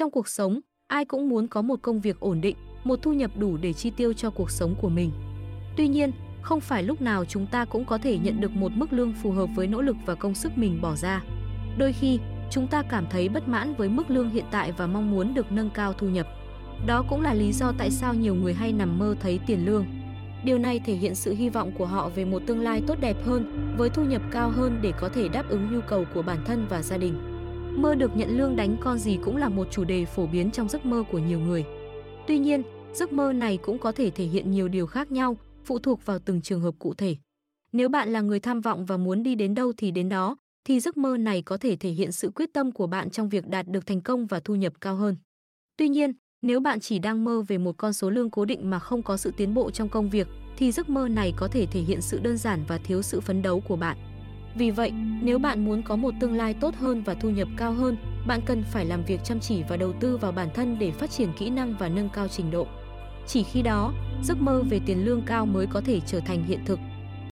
Trong cuộc sống, ai cũng muốn có một công việc ổn định, một thu nhập đủ để chi tiêu cho cuộc sống của mình. Tuy nhiên, không phải lúc nào chúng ta cũng có thể nhận được một mức lương phù hợp với nỗ lực và công sức mình bỏ ra. Đôi khi, chúng ta cảm thấy bất mãn với mức lương hiện tại và mong muốn được nâng cao thu nhập. Đó cũng là lý do tại sao nhiều người hay nằm mơ thấy tiền lương. Điều này thể hiện sự hy vọng của họ về một tương lai tốt đẹp hơn, với thu nhập cao hơn để có thể đáp ứng nhu cầu của bản thân và gia đình. Mơ được nhận lương đánh con gì cũng là một chủ đề phổ biến trong giấc mơ của nhiều người. Tuy nhiên, giấc mơ này cũng có thể thể hiện nhiều điều khác nhau, phụ thuộc vào từng trường hợp cụ thể. Nếu bạn là người tham vọng và muốn đi đến đâu thì đến đó, thì giấc mơ này có thể thể hiện sự quyết tâm của bạn trong việc đạt được thành công và thu nhập cao hơn. Tuy nhiên, nếu bạn chỉ đang mơ về một con số lương cố định mà không có sự tiến bộ trong công việc, thì giấc mơ này có thể thể hiện sự đơn giản và thiếu sự phấn đấu của bạn. Vì vậy, nếu bạn muốn có một tương lai tốt hơn và thu nhập cao hơn, bạn cần phải làm việc chăm chỉ và đầu tư vào bản thân để phát triển kỹ năng và nâng cao trình độ. Chỉ khi đó, giấc mơ về tiền lương cao mới có thể trở thành hiện thực.